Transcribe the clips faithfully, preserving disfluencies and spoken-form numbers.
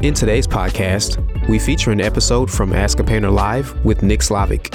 In today's podcast, we feature an episode from Ask a Painter Live with Nick Slavik.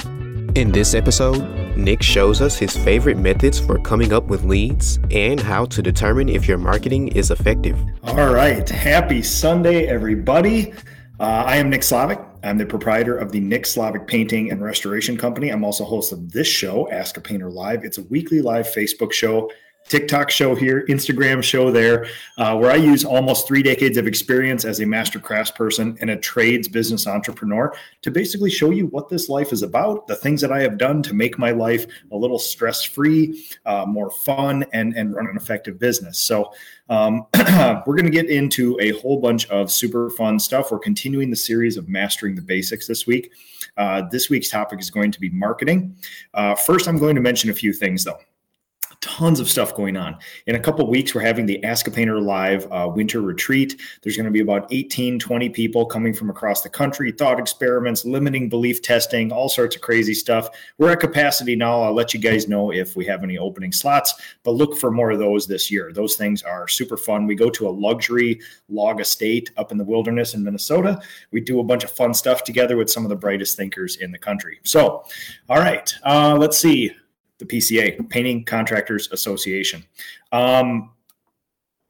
In this episode, Nick shows us his favorite methods for coming up with leads and how to determine if your marketing is effective. All right. Happy Sunday, everybody. Uh, I am Nick Slavik. I'm the proprietor of the Nick Slavik Painting and Restoration Company. I'm also host of this show, Ask a Painter Live. It's a weekly live Facebook show, TikTok show here, Instagram show there, uh, where I use almost three decades of experience as a master craftsperson and a trades business entrepreneur to basically show you what this life is about, the things that I have done to make my life a little stress-free, uh, more fun, and, and run an effective business. So um, we're going to get into a whole bunch of super fun stuff. We're continuing the series of Mastering the Basics this week. Uh, this week's topic is going to be marketing. Uh, first, I'm going to mention a few things, though. Tons of stuff going on. In a couple of weeks, we're having the Ask a Painter Live uh, winter retreat. There's going to be about eighteen, twenty people coming from across the country, thought experiments, limiting belief testing, all sorts of crazy stuff. We're at capacity now. I'll let you guys know if we have any opening slots, but look for more of those this year. Those things are super fun. We go to a luxury log estate up in the wilderness in Minnesota. We do a bunch of fun stuff together with some of the brightest thinkers in the country. So, all right, uh, let's see. The P C A, Painting Contractors Association. Um,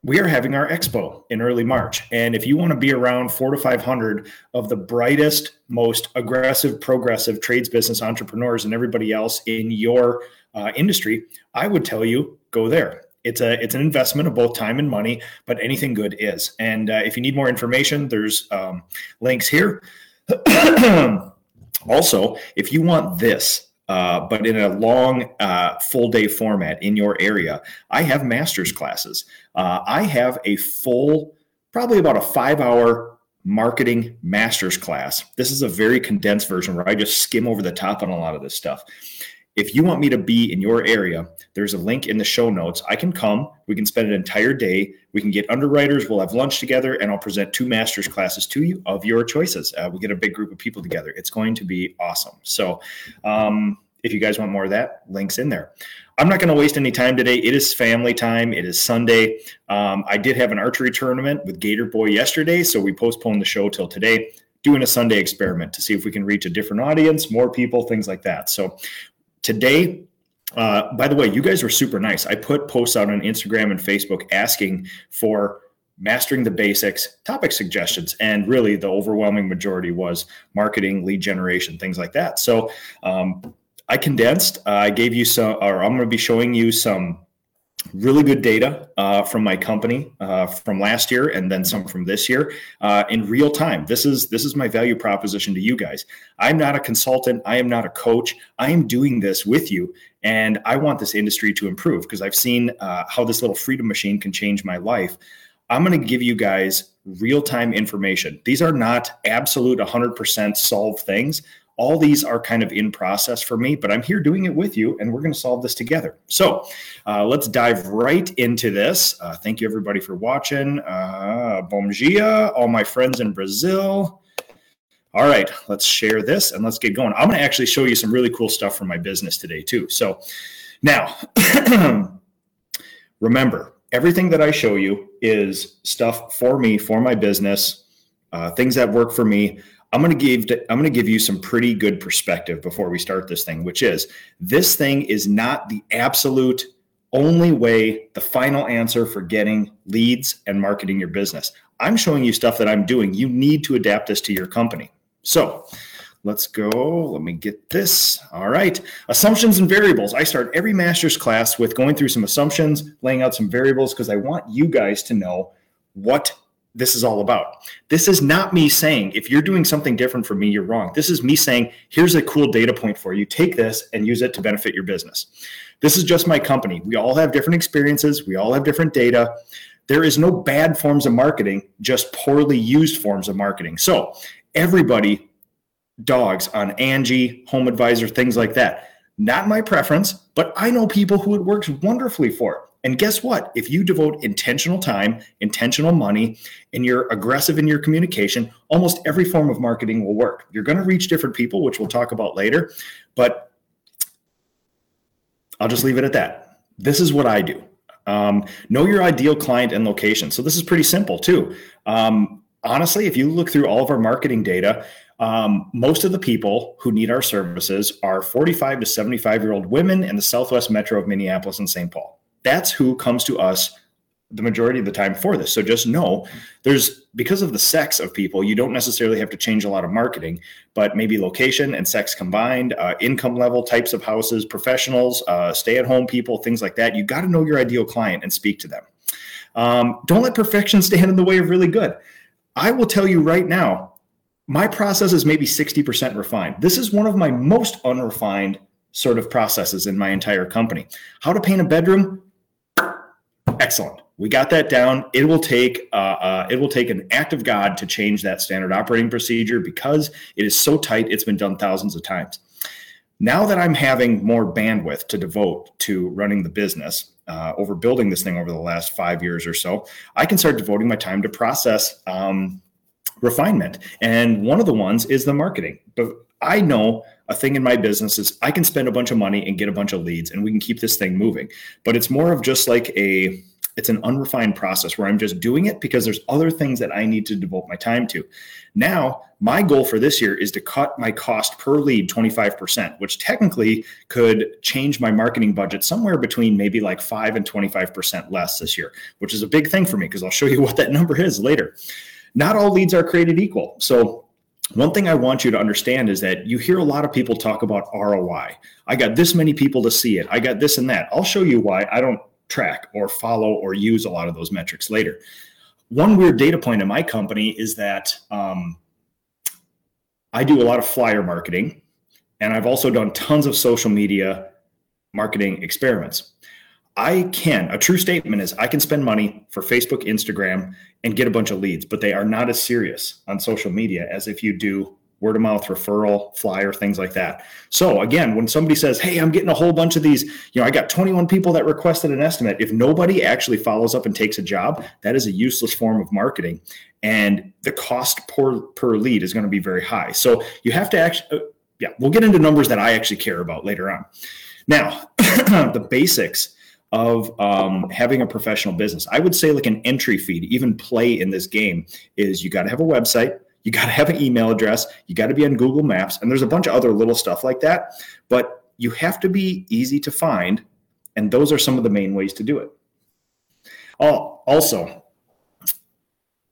we are having our expo in early March. And if you want to be around four to five hundred of the brightest, most aggressive, progressive trades business entrepreneurs and everybody else in your uh, industry, I would tell you, go there. It's a it's an investment of both time and money, but anything good is. And uh, if you need more information, there's um, links here. Also, if you want this, Uh, but in a long uh, full day format in your area, I have master's classes. Uh, I have a full, probably about a five hour marketing master's class. This is a very condensed version where I just skim over the top on a lot of this stuff. If you want me to be in your area, there's a link in the show notes. I can come. We can spend an entire day. We can get underwriters. We'll have lunch together, and I'll present two master's classes to you of your choices. Uh, we'll get a big group of people together. It's going to be awesome. So um, if you guys want more of that, links in there. I'm not going to waste any time today. It is family time. It is Sunday. Um, I did have an archery tournament with Gator Boy yesterday, so we postponed the show till today, doing a Sunday experiment to see if we can reach a different audience, more people, things like that. So today, uh, by the way, you guys were super nice. I put posts out on Instagram and Facebook asking for mastering the basics, topic suggestions, and really the overwhelming majority was marketing, lead generation, things like that. So um, I condensed. Uh, I gave you some, or I'm going to be showing you some really good data uh, from my company uh, from last year and then some from this year uh, in real time. This is this is my value proposition to you guys. I'm not a consultant. I am not a coach. I am doing this with you, and I want this industry to improve because I've seen uh, how this little freedom machine can change my life. I'm going to give you guys real-time information. These are not absolute one hundred percent solved things. All these are kind of in process for me, but I'm here doing it with you, and we're going to solve this together. So uh, let's dive right into this. Uh, thank you, everybody, for watching. Uh, bom dia, all my friends in Brazil. All right, let's share this, and let's get going. I'm going to actually show you some really cool stuff from my business today, too. So now, remember, everything that I show you is stuff for me, for my business, uh, things that work for me. I'm going to give I'm going to give you some pretty good perspective before we start this thing, which is this thing is not the absolute only way, the final answer for getting leads and marketing your business. I'm showing you stuff that I'm doing. You need to adapt this to your company. So let's go. Let me get this. All right. Assumptions and variables. I start every master's class with going through some assumptions, laying out some variables, because I want you guys to know what this is all about. This is not me saying, if you're doing something different from me, you're wrong. This is me saying, here's a cool data point for you. Take this and use it to benefit your business. This is just my company. We all have different experiences. We all have different data. There is no bad forms of marketing, just poorly used forms of marketing. So everybody dogs on Angie, HomeAdvisor, things like that. Not my preference, but I know people who it works wonderfully for. And guess what? If you devote intentional time, intentional money, and you're aggressive in your communication, almost every form of marketing will work. You're going to reach different people, which we'll talk about later, but I'll just leave it at that. This is what I do. Um, know your ideal client and location. So this is pretty simple too. Um, honestly, if you look through all of our marketing data, um, most of the people who need our services are forty-five to seventy-five year old women in the Southwest metro of Minneapolis and Saint Paul. That's who comes to us the majority of the time for this. So just know there's, because of the sex of people, you don't necessarily have to change a lot of marketing, but maybe location and sex combined, uh, income level, types of houses, professionals, uh, stay at home people, things like that. You got to know your ideal client and speak to them. Um, don't let perfection stand in the way of really good. I will tell you right now, my process is maybe sixty percent refined. This is one of my most unrefined sort of processes in my entire company. How to paint a bedroom? Excellent. We got that down. It will take uh, uh, it will take an act of God to change that standard operating procedure because it is so tight. It's been done thousands of times. Now that I'm having more bandwidth to devote to running the business, uh, over building this thing over the last five years or so, I can start devoting my time to process um, refinement. And one of the ones is the marketing. But I know a thing in my business is I can spend a bunch of money and get a bunch of leads and we can keep this thing moving. But it's more of just like a, it's an unrefined process where I'm just doing it because there's other things that I need to devote my time to. Now, my goal for this year is to cut my cost per lead twenty-five percent, which technically could change my marketing budget somewhere between maybe like five and twenty-five percent less this year, which is a big thing for me because I'll show you what that number is later. Not all leads are created equal. So one thing I want you to understand is that you hear a lot of people talk about R O I. I got this many people to see it. I got this and that. I'll show you why I don't track or follow or use a lot of those metrics later. One weird data point in my company is that um, I do a lot of flyer marketing, and I've also done tons of social media marketing experiments. I can, a true statement is I can spend money for Facebook, Instagram, and get a bunch of leads, but they are not as serious on social media as if you do word of mouth, referral, flyer, things like that. So again, when somebody says, hey, I'm getting a whole bunch of these, you know, I got twenty-one people that requested an estimate. If nobody actually follows up and takes a job, that is a useless form of marketing. And the cost per, per lead is going to be very high. So you have to actually, uh, yeah, we'll get into numbers that I actually care about later on. Now, the basics of um, having a professional business. I would say like an entry fee to even play in this game is you got to have a website, you got to have an email address, you got to be on Google Maps, and there's a bunch of other little stuff like that, but you have to be easy to find, and those are some of the main ways to do it. Oh, also,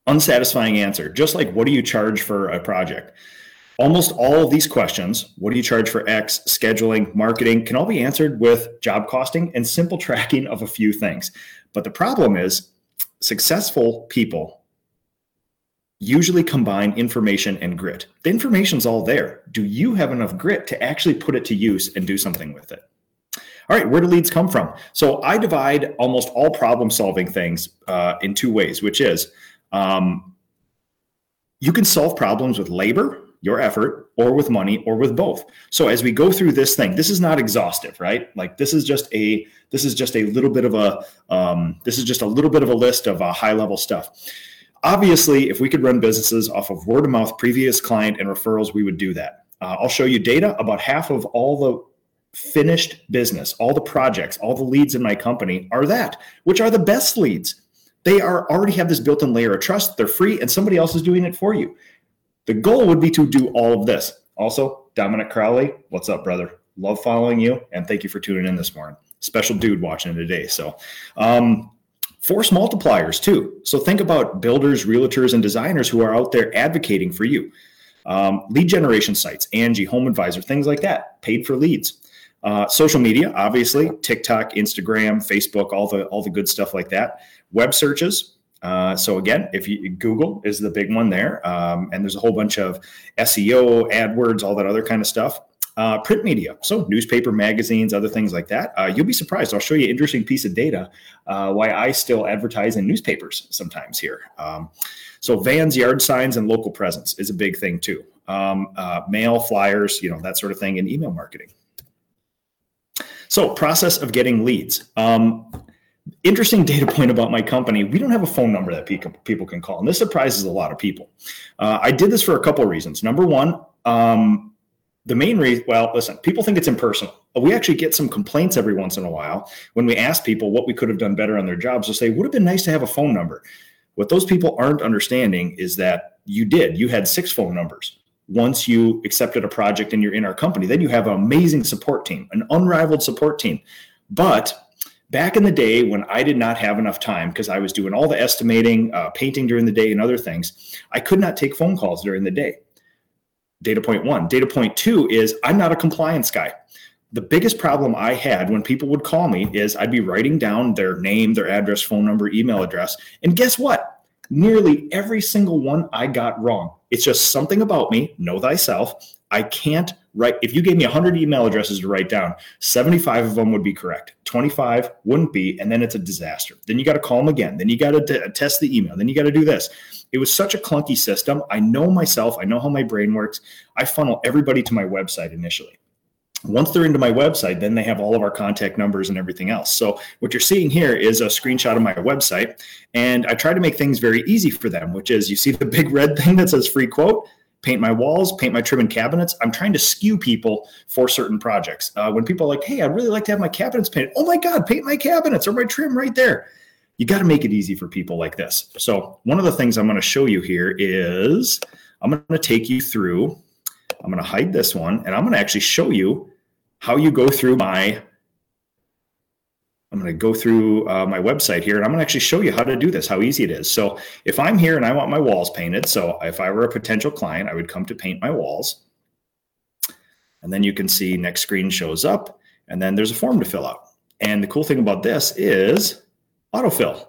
unsatisfying answer, just like what do you charge for a project? Almost all of these questions, what do you charge for X, scheduling, marketing, can all be answered with job costing and simple tracking of a few things. But the problem is successful people usually combine information and grit. The information's all there. Do you have enough grit to actually put it to use and do something with it? All right, where do leads come from? So I divide almost all problem solving things uh, in two ways, which is um, you can solve problems with labor, your effort, or with money, or with both. So as we go through this thing, this is not exhaustive, right? Like this is just a this is just a little bit of a um, this is just a little bit of a list of uh, high level stuff. Obviously, if we could run businesses off of word of mouth, previous client, and referrals, we would do that. Uh, I'll show you data. About half of all the finished business, all the projects, all the leads in my company are that, which are the best leads. They are already have this built-in layer of trust. They're free, and somebody else is doing it for you. The goal would be to do all of this. Also, Dominic Crowley, what's up, brother? Love following you, and thank you for tuning in this morning. Special dude watching today. So um, force multipliers, too. So think about builders, realtors, and designers who are out there advocating for you. Um, lead generation sites, Angie, HomeAdvisor, things like that, paid for leads. Uh, social media, obviously, TikTok, Instagram, Facebook, all the all the good stuff like that. Web searches. Uh, so again, if you Google is the big one there, um, and there's a whole bunch of S E O, AdWords, all that other kind of stuff. Uh, print media, so newspaper, magazines, other things like that. Uh, you'll be surprised. I'll show you an interesting piece of data, uh, why I still advertise in newspapers sometimes here. Um, so vans, yard signs, and local presence is a big thing too. Um, uh, mail, flyers, you know, that sort of thing, and email marketing. So process of getting leads. Um, Interesting data point about my company. We don't have a phone number that people can call. And this surprises a lot of people. Uh, I did this for a couple of reasons. Number one, um, the main reason, well, listen, people think it's impersonal. We actually get some complaints every once in a while when we ask people what we could have done better on their jobs. They'll say, would have been nice to have a phone number. What those people aren't understanding is that you did. You had six phone numbers. Once you accepted a project and you're in our company, then you have an amazing support team, an unrivaled support team. But back in the day when I did not have enough time because I was doing all the estimating, uh, painting during the day and other things, I could not take phone calls during the day. Data point one. Data point two is I'm not a compliance guy. The biggest problem I had when people would call me is I'd be writing down their name, their address, phone number, email address. And guess what? Nearly every single one I got wrong. It's just something about me. Know thyself. I can't write. If you gave me one hundred email addresses to write down, seventy-five of them would be correct. twenty-five wouldn't be, and then it's a disaster. Then you got to call them again. Then you got to t- test the email. Then you got to do this. It was such a clunky system. I know myself. I know how my brain works. I funnel everybody to my website initially. Once they're into my website, then they have all of our contact numbers and everything else. So what you're seeing here is a screenshot of my website, and I try to make things very easy for them, which is you see the big red thing that says free quote? Paint my walls, paint my trim and cabinets. I'm trying to skew people for certain projects. Uh, when people are like, hey, I'd really like to have my cabinets painted. Oh my God, paint my cabinets or my trim right there. You got to make it easy for people like this. So one of the things I'm going to show you here is I'm going to take you through, I'm going to hide this one, and I'm going to actually show you how you go through my, I'm going to go through uh, my website here, and I'm going to actually show you how to do this, how easy it is. So if I'm here and I want my walls painted, so if I were a potential client, I would come to paint my walls. And then you can see next screen shows up, and then there's a form to fill out. And the cool thing about this is autofill.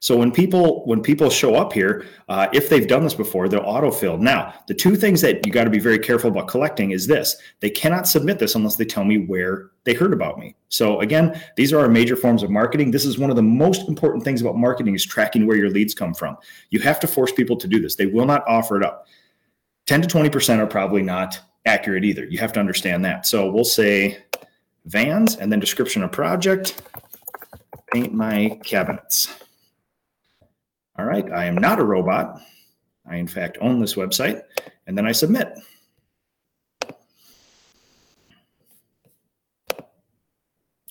So when people when people show up here, uh, if they've done this before, they'll autofill. Now, the two things that you got to be very careful about collecting is this. They cannot submit this unless they tell me where they heard about me. So again, these are our major forms of marketing. This is one of the most important things about marketing is tracking where your leads come from. You have to force people to do this. They will not offer it up. ten to twenty percent are probably not accurate either. You have to understand that. So we'll say vans and then description of project, paint my cabinets. All right, I am not a robot. I, in fact, own this website, and then I submit.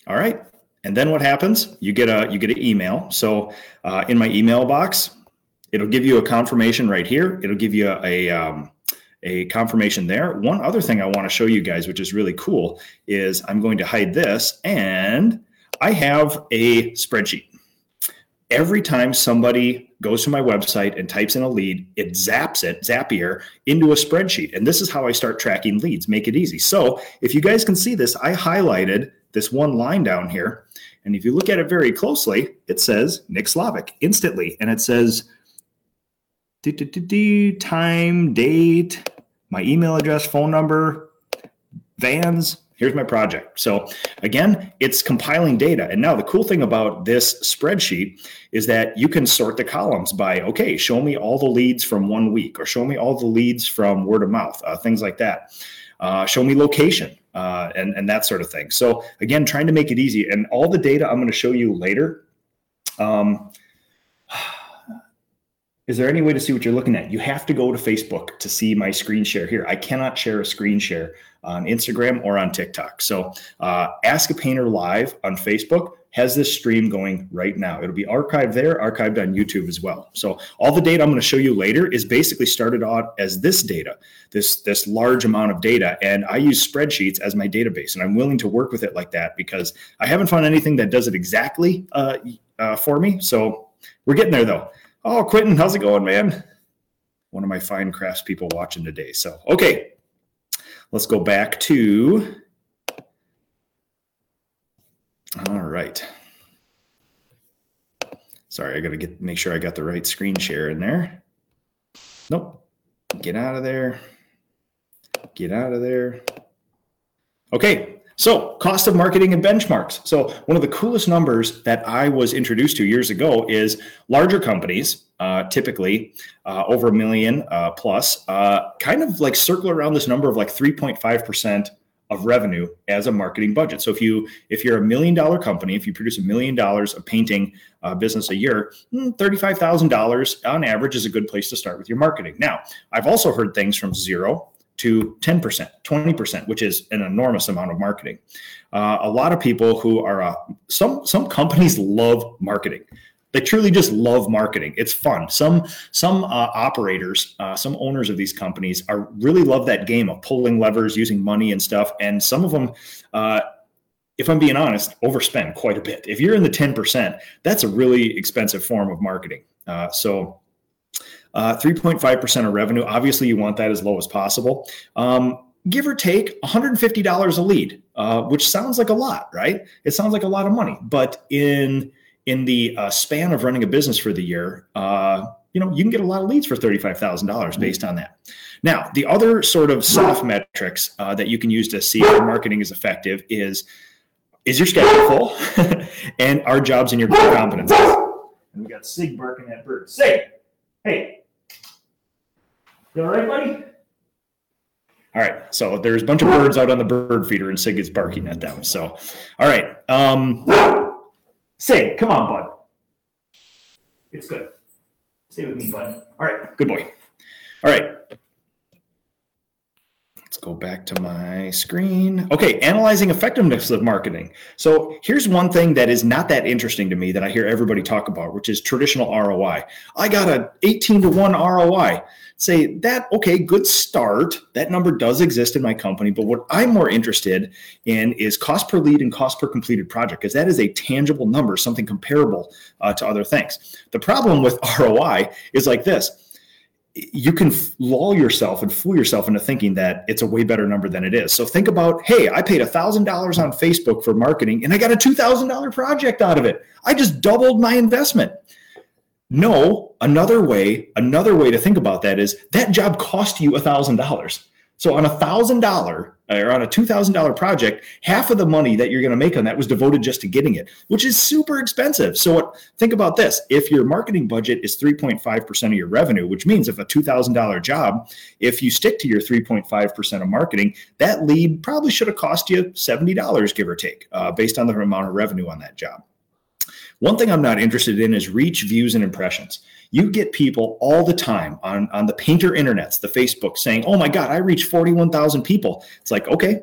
All right, and then what happens? You get a you get an email. So uh, in my email box, it'll give you a confirmation right here. It'll give you a, a, um, a confirmation there. One other thing I want to show you guys, which is really cool, is I'm going to hide this, and I have a spreadsheet. Every time somebody goes to my website and types in a lead, it zaps it, Zapier, into a spreadsheet. And this is how I start tracking leads, make it easy. So if you guys can see this, I highlighted this one line down here. And if you look at it very closely, it says Nick Slavik instantly. And it says time, date, my email address, phone number, vans. Here's my project. So again, it's compiling data. And now the cool thing about this spreadsheet is that you can sort the columns by, okay, show me all the leads from one week or show me all the leads from word of mouth, uh, things like that. Uh, show me location uh, and, and that sort of thing. So again, trying to make it easy. And all the data I'm going to show you later. Um, Is there any way to see what you're looking at? You have to go to Facebook to see my screen share here. I cannot share a screen share on Instagram or on TikTok. So uh, Ask a Painter Live on Facebook has this stream going right now. It'll be archived there, archived on YouTube as well. So all the data I'm going to show you later is basically started out as this data, this, this large amount of data. And I use spreadsheets as my database, and I'm willing to work with it like that because I haven't found anything that does it exactly uh, uh, for me. So we're getting there, though. Oh, Quentin, how's it going, man? One of my fine crafts people watching today. So, okay, let's go back to, all right. Sorry, I got to get make sure I got the right screen share in there. Nope, get out of there, get out of there. Okay, so cost of marketing and benchmarks. So one of the coolest numbers that I was introduced to years ago is larger companies, uh, typically uh, over a million uh, plus, uh, kind of like circle around this number of like three point five percent of revenue as a marketing budget. So if you if you're a million dollar company, if you produce a million dollars of painting uh, business a year, thirty-five thousand dollars on average is a good place to start with your marketing. Now, I've also heard things from zero to ten percent, twenty percent, which is an enormous amount of marketing. Uh, a lot of people who are uh, some some companies love marketing. They truly just love marketing. It's fun. Some some uh, operators, uh, some owners of these companies are really love that game of pulling levers, using money and stuff. And some of them, uh, if I'm being honest, overspend quite a bit. If you're in the ten percent, that's a really expensive form of marketing. Uh, so uh, three point five percent of revenue, obviously you want that as low as possible. Um, give or take one hundred fifty dollars a lead, uh, which sounds like a lot, right? It sounds like a lot of money, but in in the uh, span of running a business for the year, uh, you know, you can get a lot of leads for thirty-five thousand dollars based on that. Now, the other sort of soft metrics uh, that you can use to see if your marketing is effective is, is your schedule full? And are jobs in your core competencies? And we got Sig barking at bird. Sig, hey, you all right, buddy? All right, so there's a bunch of birds out on the bird feeder and Sig is barking at them. So, all right. Um, Sig, come on, bud. It's good. Stay with me, bud. All right, good boy. All right. Let's go back to my screen. Okay, analyzing effectiveness of marketing. So here's one thing that is not that interesting to me that I hear everybody talk about, which is traditional R O I. I got an eighteen to one R O I. Say that, okay, good start. That number does exist in my company. But what I'm more interested in is cost per lead and cost per completed project, because that is a tangible number, something comparable uh, to other things. The problem with R O I is like this. You can lull yourself and fool yourself into thinking that it's a way better number than it is. So think about, hey, I paid one thousand dollars on Facebook for marketing and I got a two thousand dollars project out of it. I just doubled my investment. No, another way, another way to think about that is that job cost you one thousand dollars. So on a one thousand dollars or on a two thousand dollars project, half of the money that you're going to make on that was devoted just to getting it, which is super expensive. So what, think about this. If your marketing budget is three point five percent of your revenue, which means if a two thousand dollars job, if you stick to your three point five percent of marketing, that lead probably should have cost you seventy dollars, give or take, uh, based on the amount of revenue on that job. One thing I'm not interested in is reach, views, and impressions. You get people all the time on, on the painter internets, the Facebook, saying, oh my God, I reached forty-one thousand people. It's like, okay,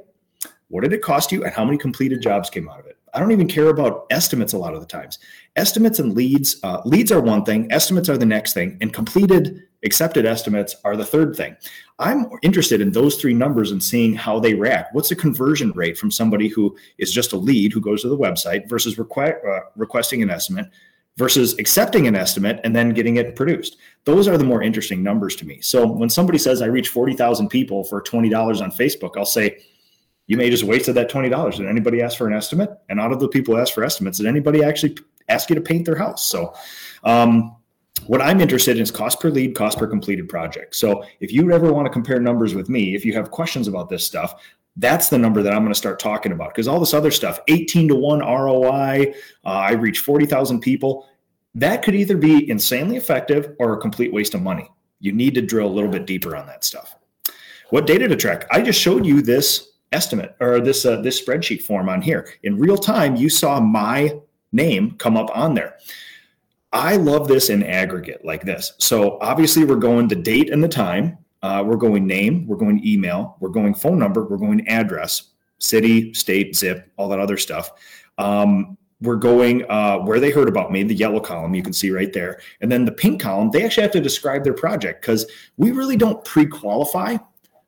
what did it cost you and how many completed jobs came out of it? I don't even care about estimates a lot of the times. Estimates and leads, uh, leads are one thing, estimates are the next thing, and completed accepted estimates are the third thing. I'm interested in those three numbers and seeing how they react. What's the conversion rate from somebody who is just a lead who goes to the website versus requ- uh, requesting an estimate versus accepting an estimate and then getting it produced? Those are the more interesting numbers to me. So when somebody says I reach forty thousand people for twenty dollars on Facebook, I'll say, you may just wasted that twenty dollars. Did anybody ask for an estimate? And out of the people who asked for estimates, did anybody actually ask you to paint their house? So um, what I'm interested in is cost per lead, cost per completed project. So if you ever want to compare numbers with me, if you have questions about this stuff, that's the number that I'm going to start talking about. Because all this other stuff, eighteen to one R O I, uh, I reach forty thousand people, that could either be insanely effective or a complete waste of money. You need to drill a little bit deeper on that stuff. What data to track? I just showed you this estimate or this uh, this spreadsheet form on here. In real time, you saw my name come up on there. I love this in aggregate like this. So obviously we're going the date and the time. Uh, we're going name, we're going email, we're going phone number, we're going address, city, state, zip, all that other stuff. Um, we're going uh, where they heard about me, the yellow column you can see right there. And then the pink column, they actually have to describe their project because we really don't pre-qualify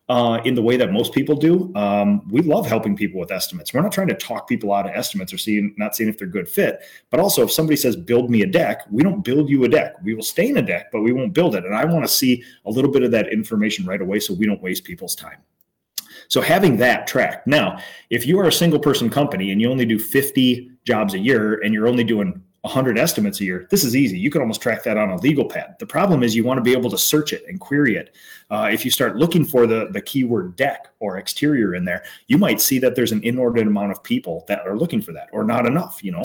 Uh, in the way that most people do. Um, we love helping people with estimates. We're not trying to talk people out of estimates or seeing, not seeing if they're good fit. But also if somebody says, build me a deck, we don't build you a deck. We will stain a deck, but we won't build it. And I want to see a little bit of that information right away so we don't waste people's time. So having that track. Now, if you are a single person company and you only do fifty jobs a year and you're only doing one hundred estimates a year, this is easy. You could almost track that on a legal pad. The problem is you want to be able to search it and query it. Uh, if you start looking for the, the keyword deck or exterior in there, you might see that there's an inordinate amount of people that are looking for that, or not enough, you know.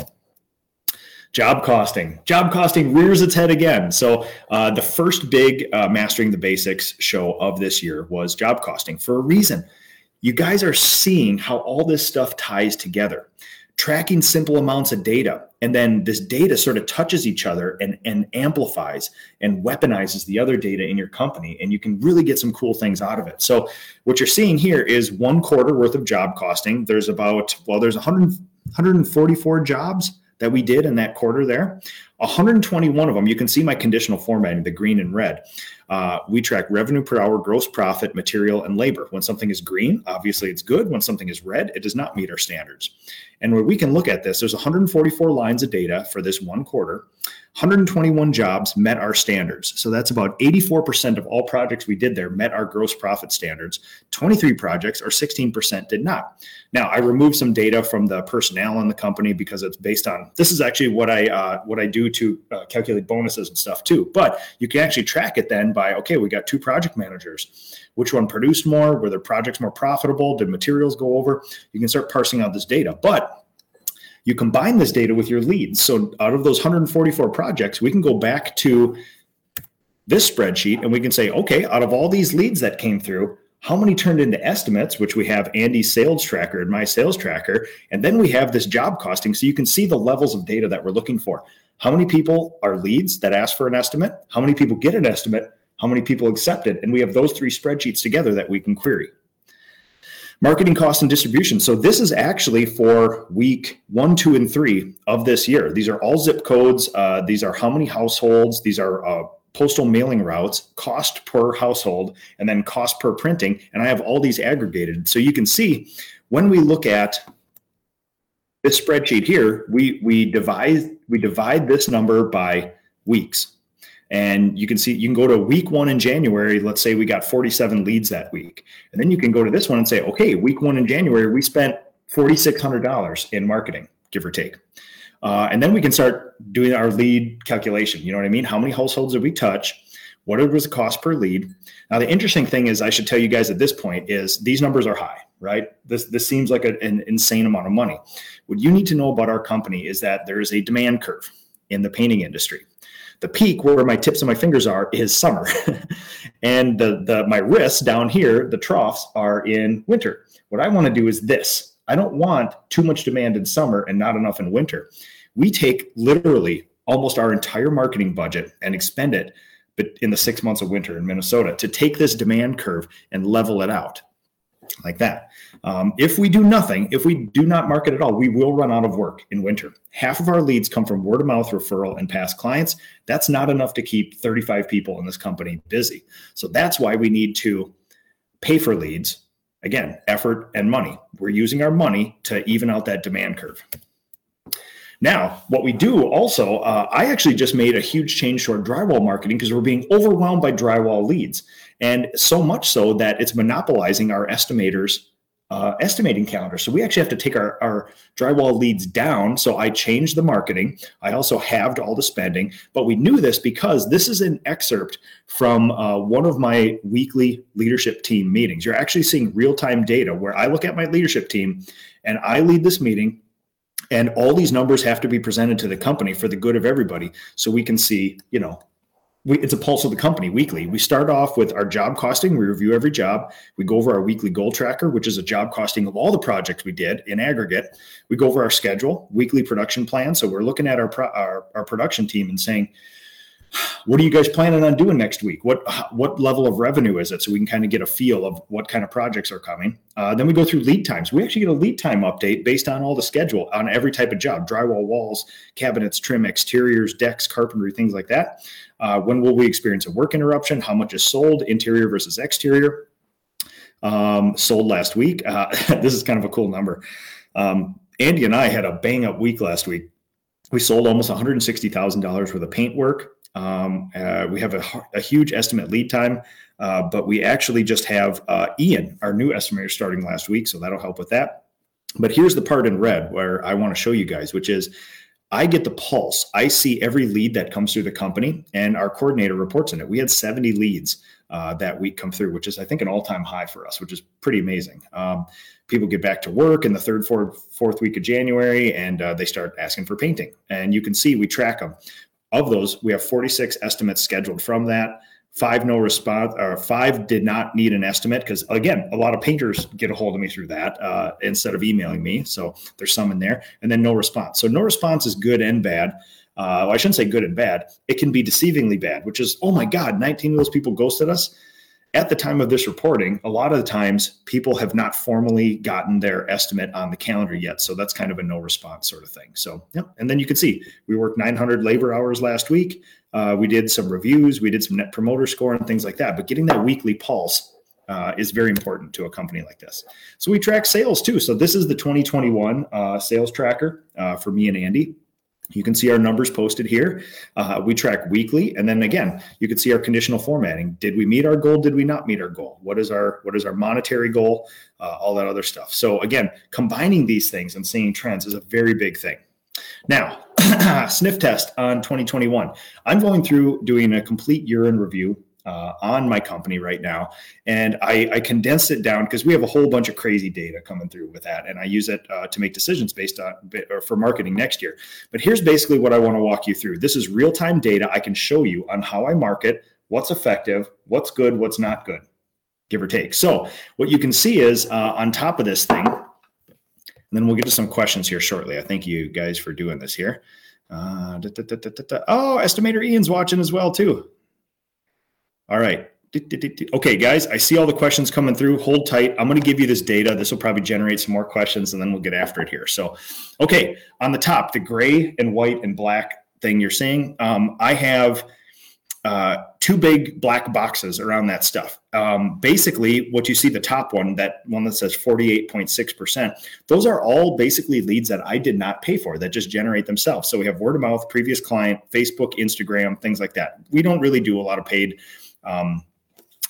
Job costing. Job costing rears its head again. So uh, the first big uh, Mastering the Basics show of this year was job costing for a reason. You guys are seeing how all this stuff ties together. Tracking simple amounts of data, and then this data sort of touches each other and, and amplifies and weaponizes the other data in your company, and you can really get some cool things out of it. So what you're seeing here is one quarter worth of job costing. There's about, well, there's one hundred, one hundred forty-four jobs that we did in that quarter there. one hundred twenty-one of them, you can see my conditional formatting, the green and red. Uh, we track revenue per hour, gross profit, material, and labor. When something is green, obviously it's good. When something is red, it does not meet our standards. And where we can look at this, there's one hundred forty-four lines of data for this one quarter. one hundred twenty-one jobs met our standards. So that's about eighty-four percent of all projects we did there met our gross profit standards. twenty-three projects, or sixteen percent, did not. Now, I removed some data from the personnel in the company because it's based on, this is actually what I uh, what I do to uh, calculate bonuses and stuff too, but you can actually track it then by, okay, we got two project managers. Which one produced more? Were their projects more profitable? Did materials go over? You can start parsing out this data, but you combine this data with your leads. So out of those one hundred forty-four projects, we can go back to this spreadsheet and we can say, okay, out of all these leads that came through, how many turned into estimates, which we have Andy's sales tracker and my sales tracker. And then we have this job costing. So you can see the levels of data that we're looking for. How many people are leads that ask for an estimate? How many people get an estimate? How many people accept it? And we have those three spreadsheets together that we can query. Marketing costs and distribution. So this is actually for week one, two, and three of this year. These are all zip codes. Uh, these are how many households. These are uh, postal mailing routes, cost per household, and then cost per printing. And I have all these aggregated. So you can see when we look at this spreadsheet here, we we divide we divide this number by weeks. And you can see, you can go to week one in January. Let's say we got forty-seven leads that week. And then you can go to this one and say, okay, week one in January, we spent four thousand six hundred dollars in marketing, give or take. Uh, and then we can start doing our lead calculation. You know what I mean? How many households did we touch? What was the cost per lead? Now, the interesting thing is, I should tell you guys at this point, is these numbers are high, right? This this seems like a, an insane amount of money. What you need to know about our company is that there is a demand curve in the painting industry. The peak, where my tips and my fingers are, is summer. And the the my wrists down here, the troughs, are in winter. What I want to do is this. I don't want too much demand in summer and not enough in winter. We take literally almost our entire marketing budget and expend it in the six months of winter in Minnesota to take this demand curve and level it out like that. Um, if we do nothing, if we do not market at all, we will run out of work in winter. Half of our leads come from word of mouth, referral, and past clients. That's not enough to keep thirty-five people in this company busy. So that's why we need to pay for leads. Again, effort and money. We're using our money to even out that demand curve. Now, what we do also, uh, I actually just made a huge change toward drywall marketing because we're being overwhelmed by drywall leads. And so much so that it's monopolizing our estimators' uh, estimating calendar. So we actually have to take our, our drywall leads down. So I changed the marketing. I also halved all the spending. But we knew this because this is an excerpt from uh, one of my weekly leadership team meetings. You're actually seeing real-time data where I look at my leadership team and I lead this meeting. And all these numbers have to be presented to the company for the good of everybody. So we can see, you know, we, it's a pulse of the company weekly. We start off with our job costing. We review every job. We go over our weekly goal tracker, which is a job costing of all the projects we did in aggregate. We go over our schedule, weekly production plan. So we're looking at our pro, our, our production team and saying, what are you guys planning on doing next week? What what level of revenue is it? So we can kind of get a feel of what kind of projects are coming. Uh, then we go through lead times. We actually get a lead time update based on all the schedule on every type of job, drywall, walls, cabinets, trim, exteriors, decks, carpentry, things like that. Uh, when will we experience a work interruption? How much is sold? Interior versus exterior. Um, sold last week. Uh, this is kind of a cool number. Um, Andy and I had a bang up week last week. We sold almost one hundred sixty thousand dollars worth of paintwork. Um, uh, we have a, a huge estimate lead time, uh, but we actually just have uh, Ian, our new estimator, starting last week, so that'll help with that. But here's the part in red where I want to show you guys, which is I get the pulse. I see every lead that comes through the company, and our coordinator reports on it. We had seventy leads uh, that week come through, which is, I think, an all-time high for us, which is pretty amazing. Um, people get back to work in the third, fourth, fourth week of January, and uh, they start asking for painting. And you can see we track them. Of those, we have forty-six estimates scheduled from that. Five no response, or five did not need an estimate, because again, a lot of painters get a hold of me through that uh, instead of emailing me. So there's some in there, and then no response. So no response is good and bad. Uh, well, I shouldn't say good and bad. It can be deceivingly bad, which is, oh my God, nineteen of those people ghosted us. At the time of this reporting, a lot of the times people have not formally gotten their estimate on the calendar yet. So that's kind of a no response sort of thing. So, yeah. And then you can see we worked nine hundred labor hours last week. Uh, we did some reviews. We did some net promoter score and things like that. But getting that weekly pulse uh, is very important to a company like this. So we track sales too. So this is the twenty twenty-one uh, sales tracker uh, for me and Andy. You can see our numbers posted here. Uh, we track weekly. And then again, you can see our conditional formatting. Did we meet our goal? Did we not meet our goal? What is our, what is our monetary goal? Uh, all that other stuff. So again, combining these things and seeing trends is a very big thing. Now, sniff test on twenty twenty-one. I'm going through doing a complete year-end review uh, on my company right now. And I, I condensed it down because we have a whole bunch of crazy data coming through with that. And I use it uh, to make decisions based on or for marketing next year. But here's basically what I want to walk you through. This is real-time data I can show you on how I market, what's effective, what's good, what's not good, give or take. So what you can see is uh, on top of this thing, and then we'll get to some questions here shortly. I thank you guys for doing this here. Uh, da, da, da, da, da. Oh, Estimator Ian's watching as well, too. All right. Okay, guys, I see all the questions coming through. Hold tight. I'm going to give you this data. This will probably generate some more questions, and then we'll get after it here. So, okay, on the top, the gray and white and black thing you're seeing, um, I have uh, two big black boxes around that stuff. Um, basically, what you see, the top one, that one that says forty-eight point six percent, those are all basically leads that I did not pay for, that just generate themselves. So we have word of mouth, previous client, Facebook, Instagram, things like that. We don't really do a lot of paid um,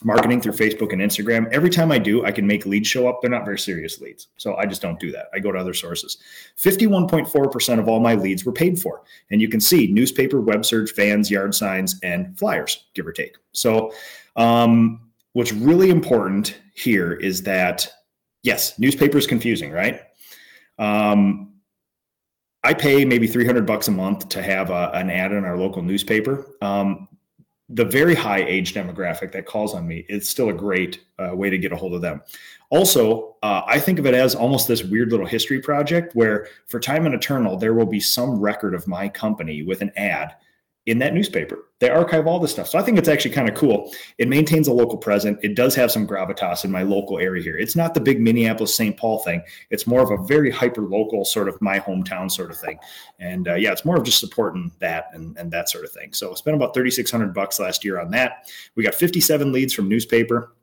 marketing through Facebook and Instagram. Every time I do, I can make leads show up. They're not very serious leads. So I just don't do that. I go to other sources. fifty-one point four percent of all my leads were paid for. And you can see newspaper, web search, fans, yard signs, and flyers, give or take. So, um, what's really important here is that, yes, newspaper is confusing, right? Um, I pay maybe three hundred bucks a month to have a, an ad in our local newspaper. Um, the very high age demographic that calls on me, it's still a great uh, way to get a hold of them. Also, uh, I think of it as almost this weird little history project where for time and eternal, there will be some record of my company with an ad in that newspaper. They archive all this stuff. So I think it's actually kind of cool. It maintains a local presence. It does have some gravitas in my local area here. It's not the big Minneapolis, Saint Paul thing. It's more of a very hyper local sort of my hometown sort of thing. And uh, yeah, it's more of just supporting that and, and that sort of thing. So I spent about thirty-six hundred bucks last year on that. We got fifty-seven leads from newspaper.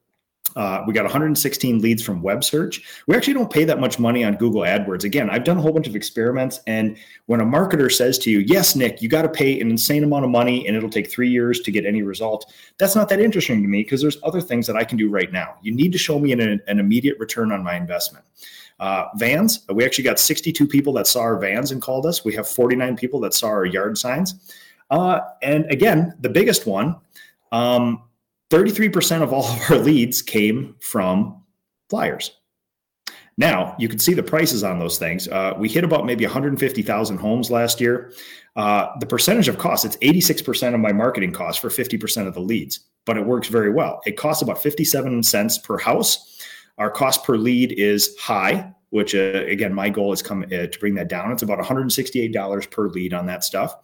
Uh, we got one hundred sixteen leads from web search. We actually don't pay that much money on Google AdWords. Again, I've done a whole bunch of experiments. And when a marketer says to you, yes, Nick, you got to pay an insane amount of money and it'll take three years to get any result, that's not that interesting to me because there's other things that I can do right now. You need to show me an, an immediate return on my investment. Uh, vans, we actually got sixty-two people that saw our vans and called us. We have forty-nine people that saw our yard signs. Uh, and again, the biggest one, um, thirty-three percent of all of our leads came from flyers. Now, you can see the prices on those things. Uh, we hit about maybe one hundred fifty thousand homes last year. Uh, the percentage of cost, it's eighty-six percent of my marketing cost for fifty percent of the leads, but it works very well. It costs about fifty-seven cents per house. Our cost per lead is high, which, uh, again, my goal is come, uh, to bring that down. It's about one hundred sixty-eight dollars per lead on that stuff.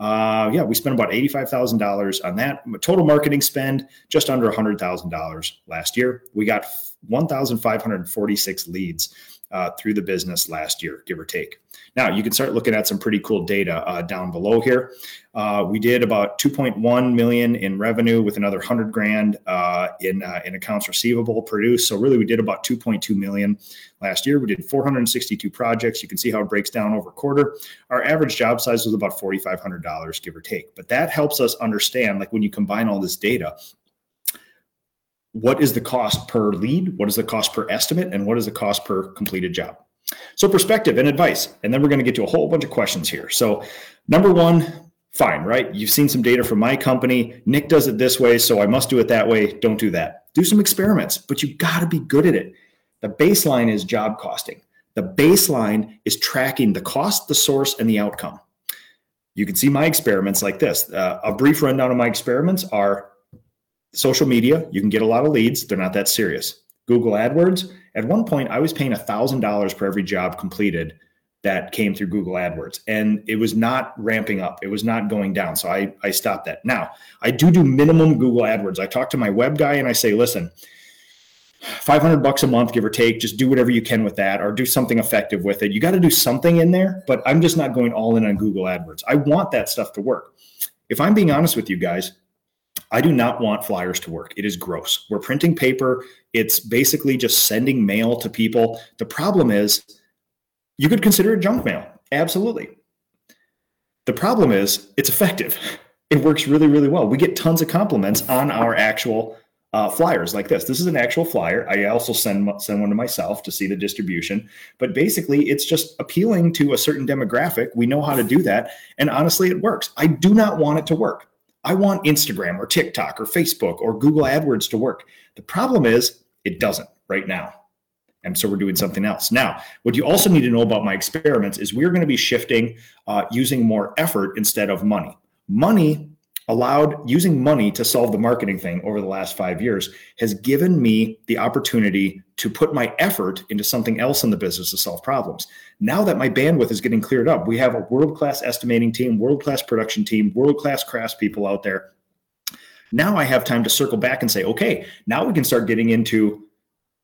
Uh, yeah, we spent about eighty-five thousand dollars on that. Total marketing spend, just under one hundred thousand dollars last year. We got one thousand five hundred forty-six leads uh, through the business last year, give or take. Now, you can start looking at some pretty cool data uh, down below here. Uh, we did about two point one million in revenue with another one hundred grand uh, in uh, in accounts receivable produced. So really, we did about two point two million last year. We did four hundred sixty-two projects. You can see how it breaks down over quarter. Our average job size was about forty-five hundred dollars, give or take. But that helps us understand, like when you combine all this data, what is the cost per lead? What is the cost per estimate? And what is the cost per completed job? So perspective and advice, and then we're going to get to a whole bunch of questions here. So number one, fine, right? You've seen some data from my company. Nick does it this way, so I must do it that way. Don't do that. Do some experiments, but you got to be good at it. The baseline is job costing. The baseline is tracking the cost, the source, and the outcome. You can see my experiments like this. Uh, a brief rundown of my experiments are social media. You can get a lot of leads. They're not that serious. Google AdWords. At one point, I was paying one thousand dollars for every job completed that came through Google AdWords. And it was not ramping up. It was not going down. So I, I stopped that. Now, I do do minimum Google AdWords. I talk to my web guy and I say, listen, five hundred bucks a month, give or take, just do whatever you can with that or do something effective with it. You got to do something in there, but I'm just not going all in on Google AdWords. I want that stuff to work. If I'm being honest with you guys, I do not want flyers to work. It is gross. We're printing paper. It's basically just sending mail to people. The problem is you could consider it junk mail. Absolutely. The problem is it's effective. It works really, really well. We get tons of compliments on our actual Uh, flyers like this. This is an actual flyer. I also send, send one to myself to see the distribution, but basically it's just appealing to a certain demographic. We know how to do that. And honestly, it works. I do not want it to work. I want Instagram or TikTok or Facebook or Google AdWords to work. The problem is it doesn't right now. And so we're doing something else. Now, what you also need to know about my experiments is we're going to be shifting uh, using more effort instead of money. Money allowed using money to solve the marketing thing over the last five years has given me the opportunity to put my effort into something else in the business to solve problems. Now that my bandwidth is getting cleared up, we have a world-class estimating team, world-class production team, world-class craftspeople out there. Now I have time to circle back and say, okay, now we can start getting into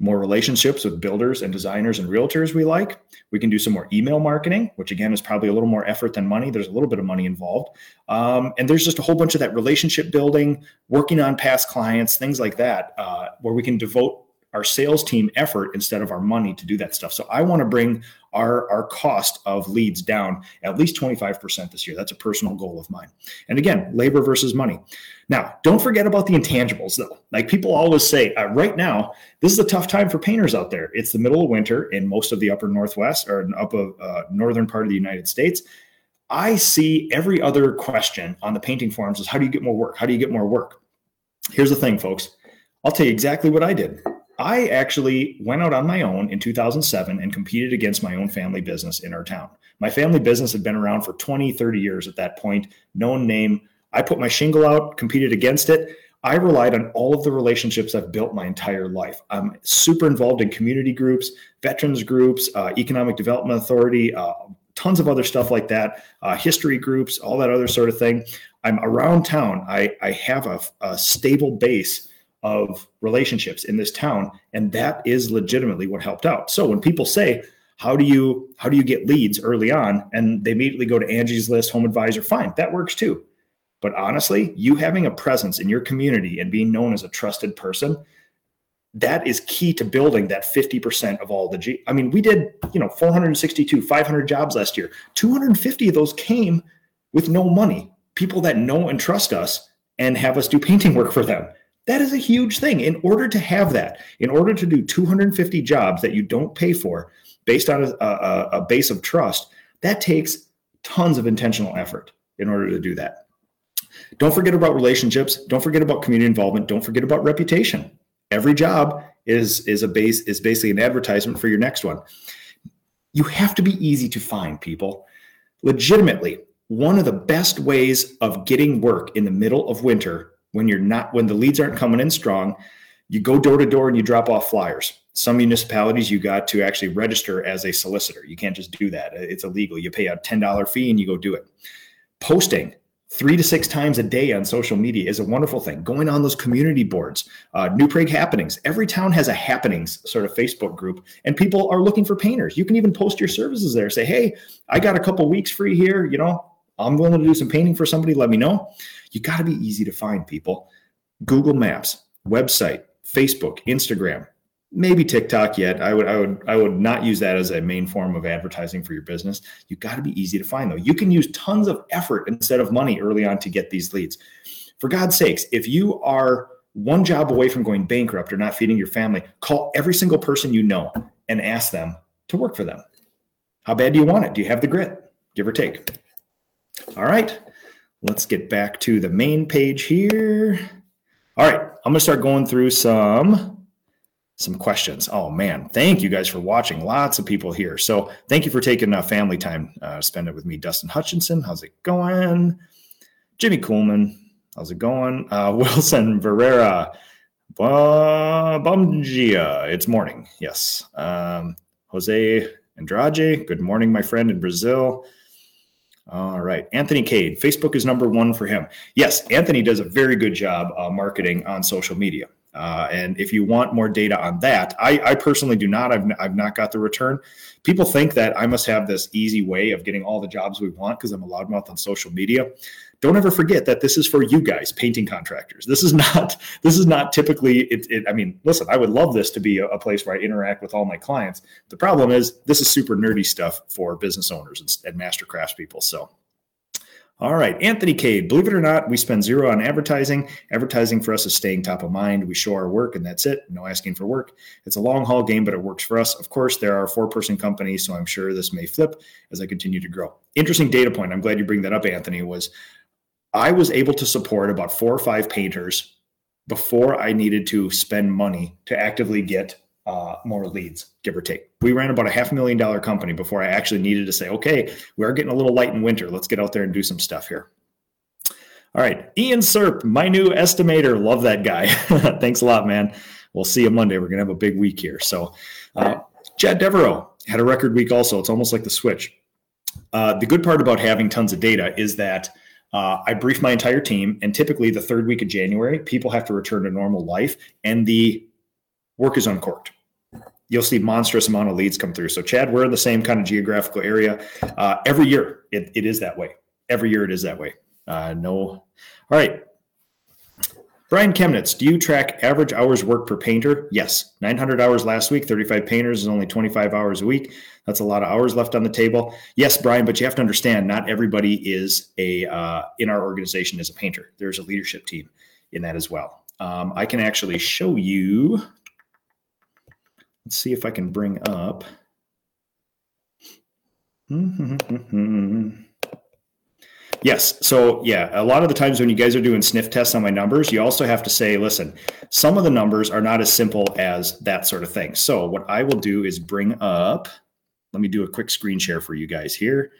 more relationships with builders and designers and realtors we like. We can do some more email marketing, which again is probably a little more effort than money. There's a little bit of money involved. Um, and there's just a whole bunch of that relationship building, working on past clients, things like that, uh, where we can devote our sales team effort instead of our money to do that stuff. So I want to bring our, our cost of leads down at least twenty-five percent this year. That's a personal goal of mine. And again, labor versus money. Now, don't forget about the intangibles though. Like people always say, uh, right now, this is a tough time for painters out there. It's the middle of winter in most of the upper Northwest or up of uh, northern part of the United States. I see every other question on the painting forums is how do you get more work? How do you get more work? Here's the thing, folks. I'll tell you exactly what I did. I actually went out on my own in two thousand seven and competed against my own family business in our town. My family business had been around for twenty, thirty years at that point, known name. I put my shingle out, competed against it. I relied on all of the relationships I've built my entire life. I'm super involved in community groups, veterans groups, uh, Economic Development Authority, uh, tons of other stuff like that, uh, history groups, all that other sort of thing. I'm around town. I, I have a, a stable base of relationships in this town. And that is legitimately what helped out. So when people say, how do you, how do you get leads early on? And they immediately go to Angie's List, HomeAdvisor, fine, that works too. But honestly, you having a presence in your community and being known as a trusted person, that is key to building that fifty percent of all the G. I mean, we did, you know, four hundred sixty-two, five hundred jobs last year, two hundred fifty of those came with no money, people that know and trust us and have us do painting work for them. That is a huge thing. In order to have that, in order to do two hundred fifty jobs that you don't pay for based on a, a, a base of trust, that takes tons of intentional effort in order to do that. Don't forget about relationships. Don't forget about community involvement. Don't forget about reputation. Every job is, is a base, is basically an advertisement for your next one. You have to be easy to find, people. Legitimately, one of the best ways of getting work in the middle of winter when you're not, when the leads aren't coming in strong, you go door to door and you drop off flyers. Some municipalities, you got to actually register as a solicitor. You can't just do that. It's illegal. You pay a ten dollar fee and you go do it. Posting three to six times a day on social media is a wonderful thing. Going on those community boards, uh, New Prague happenings. Every town has a happenings sort of Facebook group and people are looking for painters. You can even post your services there. Say, hey, I got a couple weeks free here. You know, I'm willing to do some painting for somebody. Let me know. You got to be easy to find, people. Google Maps, website, Facebook, Instagram, maybe TikTok yet. I would, I would, I would not use that as a main form of advertising for your business. You got to be easy to find though. You can use tons of effort instead of money early on to get these leads. For God's sakes, if you are one job away from going bankrupt or not feeding your family, call every single person you know and ask them to work for them. How bad do you want it? Do you have the grit? Give or take. All right. Let's get back to the main page here. All right. I'm going to start going through some, some questions. Oh, man. Thank you guys for watching. Lots of people here. So thank you for taking uh, family time to uh, spend it with me. Dustin Hutchinson, how's it going? Jimmy Coolman, how's it going? Uh, Wilson Pereira. Bumgia. It's morning. Yes. Um, Jose Andrade. Good morning, my friend in Brazil. All right. Anthony Cade. Facebook is number one for him. Yes. Anthony does a very good job uh, marketing on social media. Uh, and if you want more data on that, I, I personally do not. I've, I've not got the return. People think that I must have this easy way of getting all the jobs we want because I'm a loudmouth on social media. Don't ever forget that this is for you guys, painting contractors. This is not, this is not typically, it, it, I mean, listen, I would love this to be a, a place where I interact with all my clients. The problem is this is super nerdy stuff for business owners and, and master crafts people. So, all right, Anthony Cade, believe it or not, we spend zero on advertising. Advertising for us is staying top of mind. We show our work and that's it. No asking for work. It's a long haul game, but it works for us. Of course, there are four person companies, so I'm sure this may flip as I continue to grow. Interesting data point. I'm glad you bring that up, Anthony, was I was able to support about four or five painters before I needed to spend money to actively get uh, more leads, give or take. We ran about a half million dollar company before I actually needed to say, okay, we're getting a little light in winter. Let's get out there and do some stuff here. All right. Ian Serp, my new estimator. Love that guy. Thanks a lot, man. We'll see you Monday. We're going to have a big week here. So uh, Chad Devereaux had a record week also. It's almost like the switch. Uh, the good part about having tons of data is that Uh, I brief my entire team, and typically the third week of January, people have to return to normal life, and the work is uncorked. You'll see monstrous amount of leads come through. So, Chad, we're in the same kind of geographical area. Uh, every year, it, it is that way. Every year, it is that way. Uh, no. All right. Brian Chemnitz, do you track average hours work per painter? Yes. nine hundred hours last week, thirty-five painters is only twenty-five hours a week. That's a lot of hours left on the table. Yes, Brian, but you have to understand not everybody is a uh, in our organization is a painter. There's a leadership team in that as well. Um, I can actually show you. Let's see if I can bring up. Mm-hmm. Yes. So yeah, a lot of the times when you guys are doing sniff tests on my numbers, you also have to say, listen, some of the numbers are not as simple as that sort of thing. So what I will do is bring up, let me do a quick screen share for you guys here.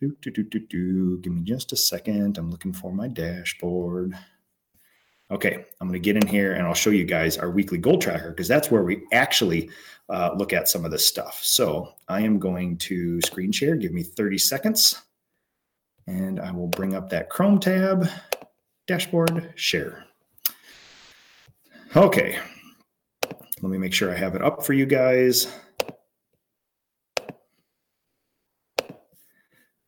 Do, do, do, do, do. Give me just a second. I'm looking for my dashboard. Okay. I'm going to get in here and I'll show you guys our weekly goal tracker because that's where we actually uh, look at some of this stuff. So I am going to screen share. Give me thirty seconds. And I will bring up that Chrome tab, dashboard, share. Okay. Let me make sure I have it up for you guys.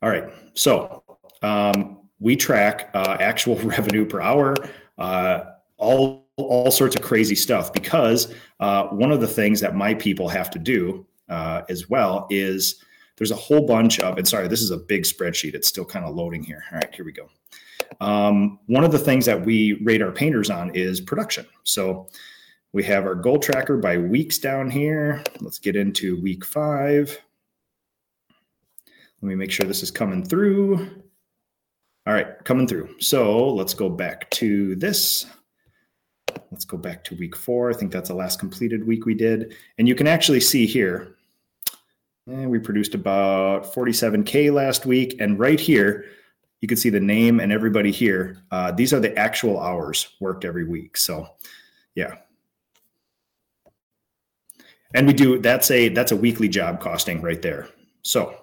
All right. So um, we track uh, actual revenue per hour, uh, all, all sorts of crazy stuff, because uh, one of the things that my people have to do uh, as well is there's a whole bunch of, and sorry, this is a big spreadsheet. It's still kind of loading here. All right, here we go. Um, one of the things that we rate our painters on is production. So we have our goal tracker by weeks down here. Let's get into week five. Let me make sure this is coming through. All right, coming through. So let's go back to this. Let's go back to week four. I think that's the last completed week we did. And you can actually see here, and we produced about forty-seven K last week. And right here, you can see the name and everybody here. Uh, these are the actual hours worked every week. So, yeah. And we do, that's a, that's a weekly job costing right there. So,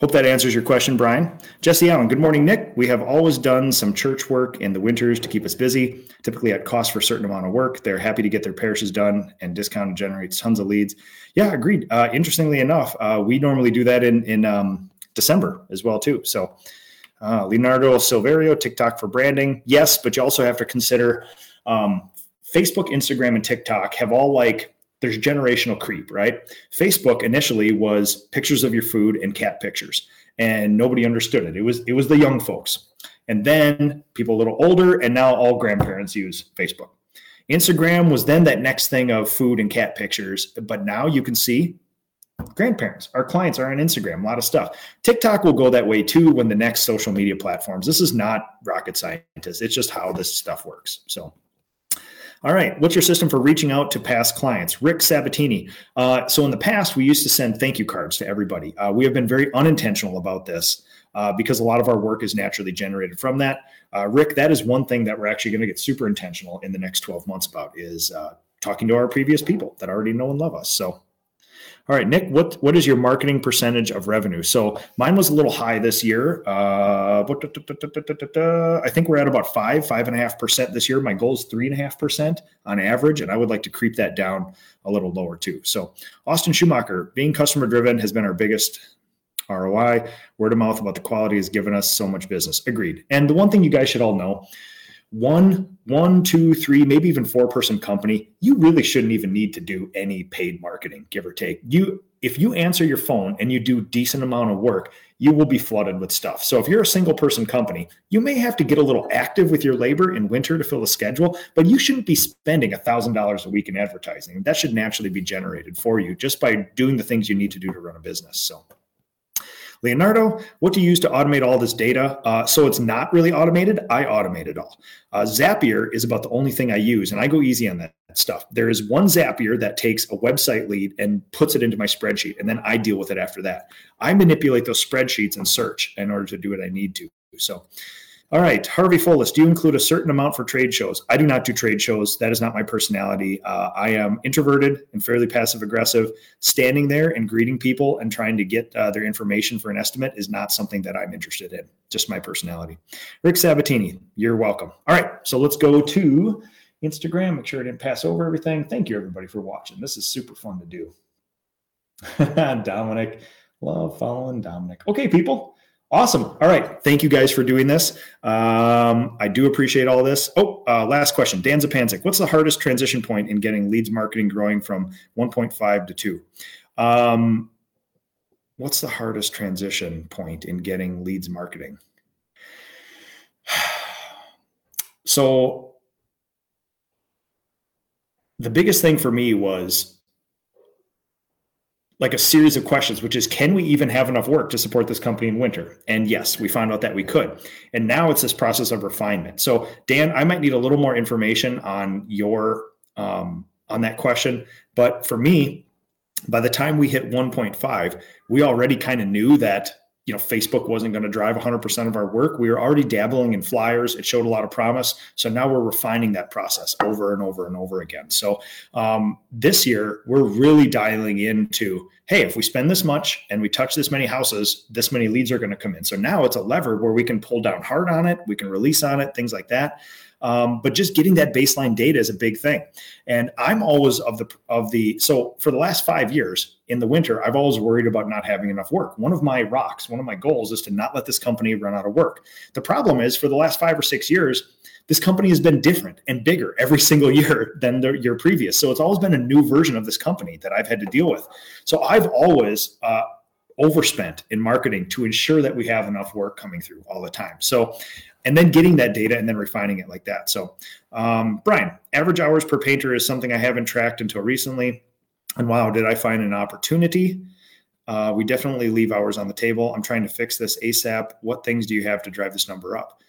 hope that answers your question, Brian. Jesse Allen, good morning, Nick. We have always done some church work in the winters to keep us busy, typically at cost for a certain amount of work. They're happy to get their parishes done and discount generates tons of leads. Yeah, agreed. Uh, interestingly enough, uh, we normally do that in, in um, December as well, too. So uh, Leonardo Silverio, TikTok for branding. Yes, but you also have to consider um, Facebook, Instagram, and TikTok have all like, there's generational creep, right? Facebook initially was pictures of your food and cat pictures, and nobody understood it. It was it was the young folks. And then people a little older, and now all grandparents use Facebook. Instagram was then that next thing of food and cat pictures, but now you can see grandparents. Our clients are on Instagram, a lot of stuff. TikTok will go that way too when the next social media platforms. This is not rocket scientist. It's just how this stuff works. So, all right. What's your system for reaching out to past clients? Rick Sabatini. Uh, so in the past, we used to send thank you cards to everybody. Uh, we have been very unintentional about this uh, because a lot of our work is naturally generated from that. Uh, Rick, that is one thing that we're actually going to get super intentional in the next twelve months about is uh, talking to our previous people that already know and love us. So, all right, Nick, what, what is your marketing percentage of revenue? So mine was a little high this year. Uh, I think we're at about five, five and a half percent this year. My goal is three and a half percent on average. And I would like to creep that down a little lower too. So Austin Schumacher, being customer driven has been our biggest R O I. Word of mouth about the quality has given us so much business. Agreed. And the one thing you guys should all know, One, one, two, three, maybe even four person company, you really shouldn't even need to do any paid marketing, give or take. You, if you answer your phone and you do decent amount of work, you will be flooded with stuff. So if you're a single person company, you may have to get a little active with your labor in winter to fill a schedule, but you shouldn't be spending a thousand dollars a week in advertising. That should naturally be generated for you just by doing the things you need to do to run a business. So Leonardo, what do you use to automate all this data? Uh, so it's not really automated. I automate it all. Uh, Zapier is about the only thing I use, and I go easy on that stuff. There is one Zapier that takes a website lead and puts it into my spreadsheet, and then I deal with it after that. I manipulate those spreadsheets and search in order to do what I need to. So, all right, Harvey Fullis, do you include a certain amount for trade shows? I do not do trade shows. That is not my personality. Uh, I am introverted and fairly passive aggressive. Standing there and greeting people and trying to get uh, their information for an estimate is not something that I'm interested in, just my personality. Rick Sabatini, you're welcome. All right, so let's go to Instagram. Make sure I didn't pass over everything. Thank you, everybody, for watching. This is super fun to do. Dominic, love following Dominic. Okay, people. Awesome. All right. Thank you guys for doing this. Um, I do appreciate all this. Oh, uh, last question. Dan Zapanzik, what's the hardest transition point in getting leads marketing growing from one point five to two? Um, what's the hardest transition point in getting leads marketing? So the biggest thing for me was like a series of questions, which is, can we even have enough work to support this company in winter? And yes, we found out that we could. And now it's this process of refinement. So Dan, I might need a little more information on your, um, on that question. But for me, by the time we hit one point five, we already kind of knew that, you know, Facebook wasn't going to drive one hundred percent of our work. We were already dabbling in flyers. It showed a lot of promise. So now we're refining that process over and over and over again. So um, this year, we're really dialing into, hey, if we spend this much and we touch this many houses, this many leads are going to come in. So now it's a lever where we can pull down hard on it. We can release on it, things like that. Um, but just getting that baseline data is a big thing. And I'm always of the, of the, so for the last five years in the winter, I've always worried about not having enough work. One of my rocks, one of my goals is to not let this company run out of work. The problem is for the last five or six years, this company has been different and bigger every single year than the year previous. So it's always been a new version of this company that I've had to deal with. So I've always, uh, overspent in marketing to ensure that we have enough work coming through all the time. So, and then getting that data and then refining it like that. So, um, Brian, average hours per painter is something I haven't tracked until recently. And wow, did I find an opportunity? Uh, we definitely leave hours on the table. I'm trying to fix this ASAP. What things do you have to drive this number up?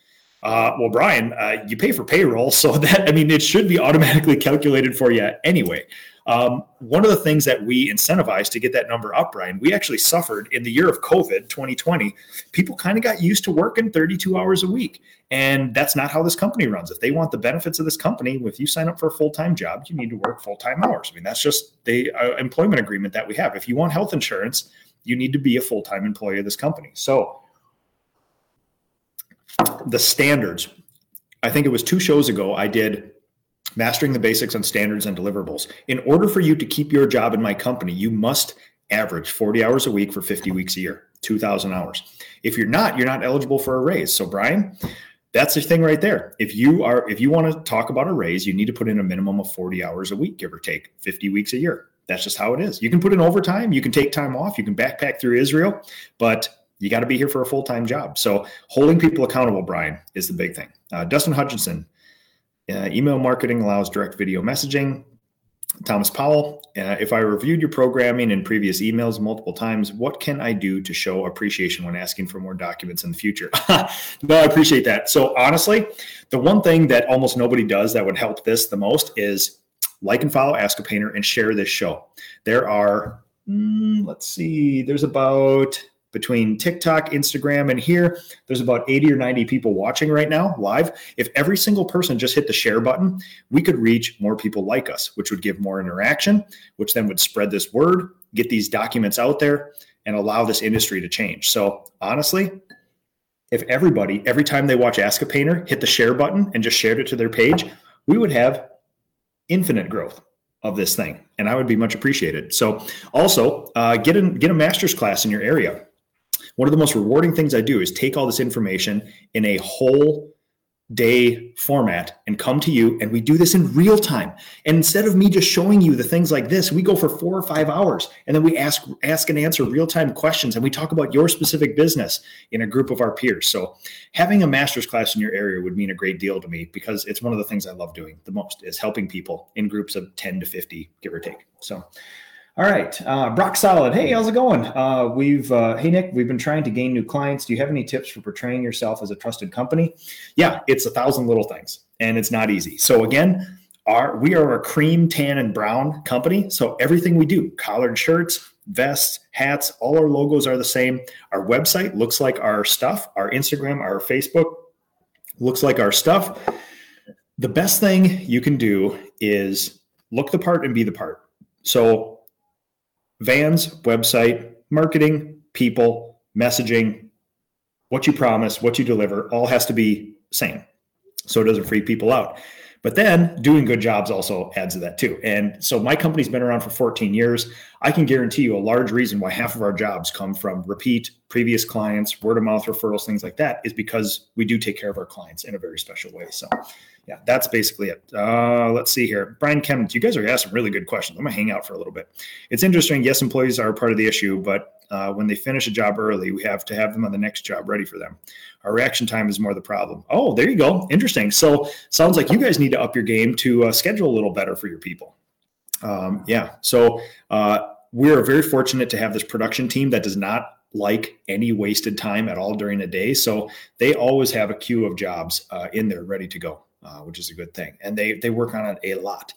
Uh, well, Brian, uh, you pay for payroll. So that, I mean, it should be automatically calculated for you anyway. Um, one of the things that we incentivized to get that number up, Brian, we actually suffered in the year of COVID twenty twenty, people kind of got used to working thirty-two hours a week. And that's not how this company runs. If they want the benefits of this company, if you sign up for a full-time job, you need to work full-time hours. I mean, that's just the uh, employment agreement that we have. If you want health insurance, you need to be a full-time employee of this company. So the standards, I think it was two shows ago, I did Mastering the Basics on Standards and Deliverables. In order for you to keep your job in my company, you must average forty hours a week for fifty weeks a year, two thousand hours. If you're not, you're not eligible for a raise. So Brian, that's the thing right there. If you are, if you want to talk about a raise, you need to put in a minimum of forty hours a week, give or take, fifty weeks a year. That's just how it is. You can put in overtime, you can take time off, you can backpack through Israel, but you got to be here for a full-time job. So holding people accountable, Brian, is the big thing. Uh, Dustin Hutchinson, Uh, email marketing allows direct video messaging. Thomas Powell, uh, if I reviewed your programming and previous emails multiple times, what can I do to show appreciation when asking for more documents in the future? No, I appreciate that. So honestly, the one thing that almost nobody does that would help this the most is like and follow Ask a Painter and share this show. There are, mm, let's see, there's about between TikTok, Instagram, and here, there's about eighty or ninety people watching right now live. If every single person just hit the share button, we could reach more people like us, which would give more interaction, which then would spread this word, get these documents out there, and allow this industry to change. So honestly, if everybody, every time they watch Ask a Painter, hit the share button and just shared it to their page, we would have infinite growth of this thing, and I would be much appreciated. So also, uh, get, in, get a master's class in your area. One of the most rewarding things I do is take all this information in a whole day format and come to you, and we do this in real time. And instead of me just showing you the things like this, we go for four or five hours, and then we ask, ask and answer real-time questions, and we talk about your specific business in a group of our peers. So having a master's class in your area would mean a great deal to me, because it's one of the things I love doing the most is helping people in groups of ten to fifty, give or take. So all right, uh, Brock Solid. Hey, how's it going? Uh, we've uh, hey Nick, we've been trying to gain new clients. Do you have any tips for portraying yourself as a trusted company? Yeah, it's a thousand little things, and it's not easy. So again, our we are a cream, tan, and brown company. So everything we do, collared shirts, vests, hats, all our logos are the same. Our website looks like our stuff. Our Instagram, our Facebook looks like our stuff. The best thing you can do is look the part and be the part. So Vans, website, marketing, people, messaging, what you promise, what you deliver, all has to be same. So it doesn't freak people out. But then doing good jobs also adds to that too. And so my company's been around for fourteen years. I can guarantee you a large reason why half of our jobs come from repeat, previous clients, word of mouth referrals, things like that, is because we do take care of our clients in a very special way. So yeah, that's basically it. Uh, let's see here. Brian Chemnitz, you guys are asking really good questions. I'm gonna hang out for a little bit. It's interesting. Yes, employees are part of the issue, but Uh, when they finish a job early, we have to have them on the next job ready for them. Our reaction time is more the problem. Oh, there you go. Interesting. So sounds like you guys need to up your game to uh, schedule a little better for your people. Um, yeah. So uh, we're very fortunate to have this production team that does not like any wasted time at all during the day. So they always have a queue of jobs uh, in there ready to go, uh, which is a good thing. And they they work on it a lot.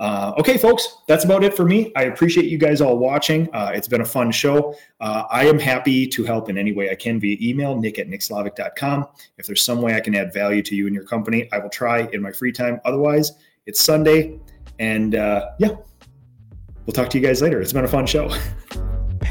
Uh, okay, folks, that's about it for me. I appreciate you guys all watching. Uh, it's been a fun show. Uh, I am happy to help in any way I can via email, nick at nick slavik dot com. If there's some way I can add value to you and your company, I will try in my free time. Otherwise, it's Sunday. And uh, yeah, we'll talk to you guys later. It's been a fun show.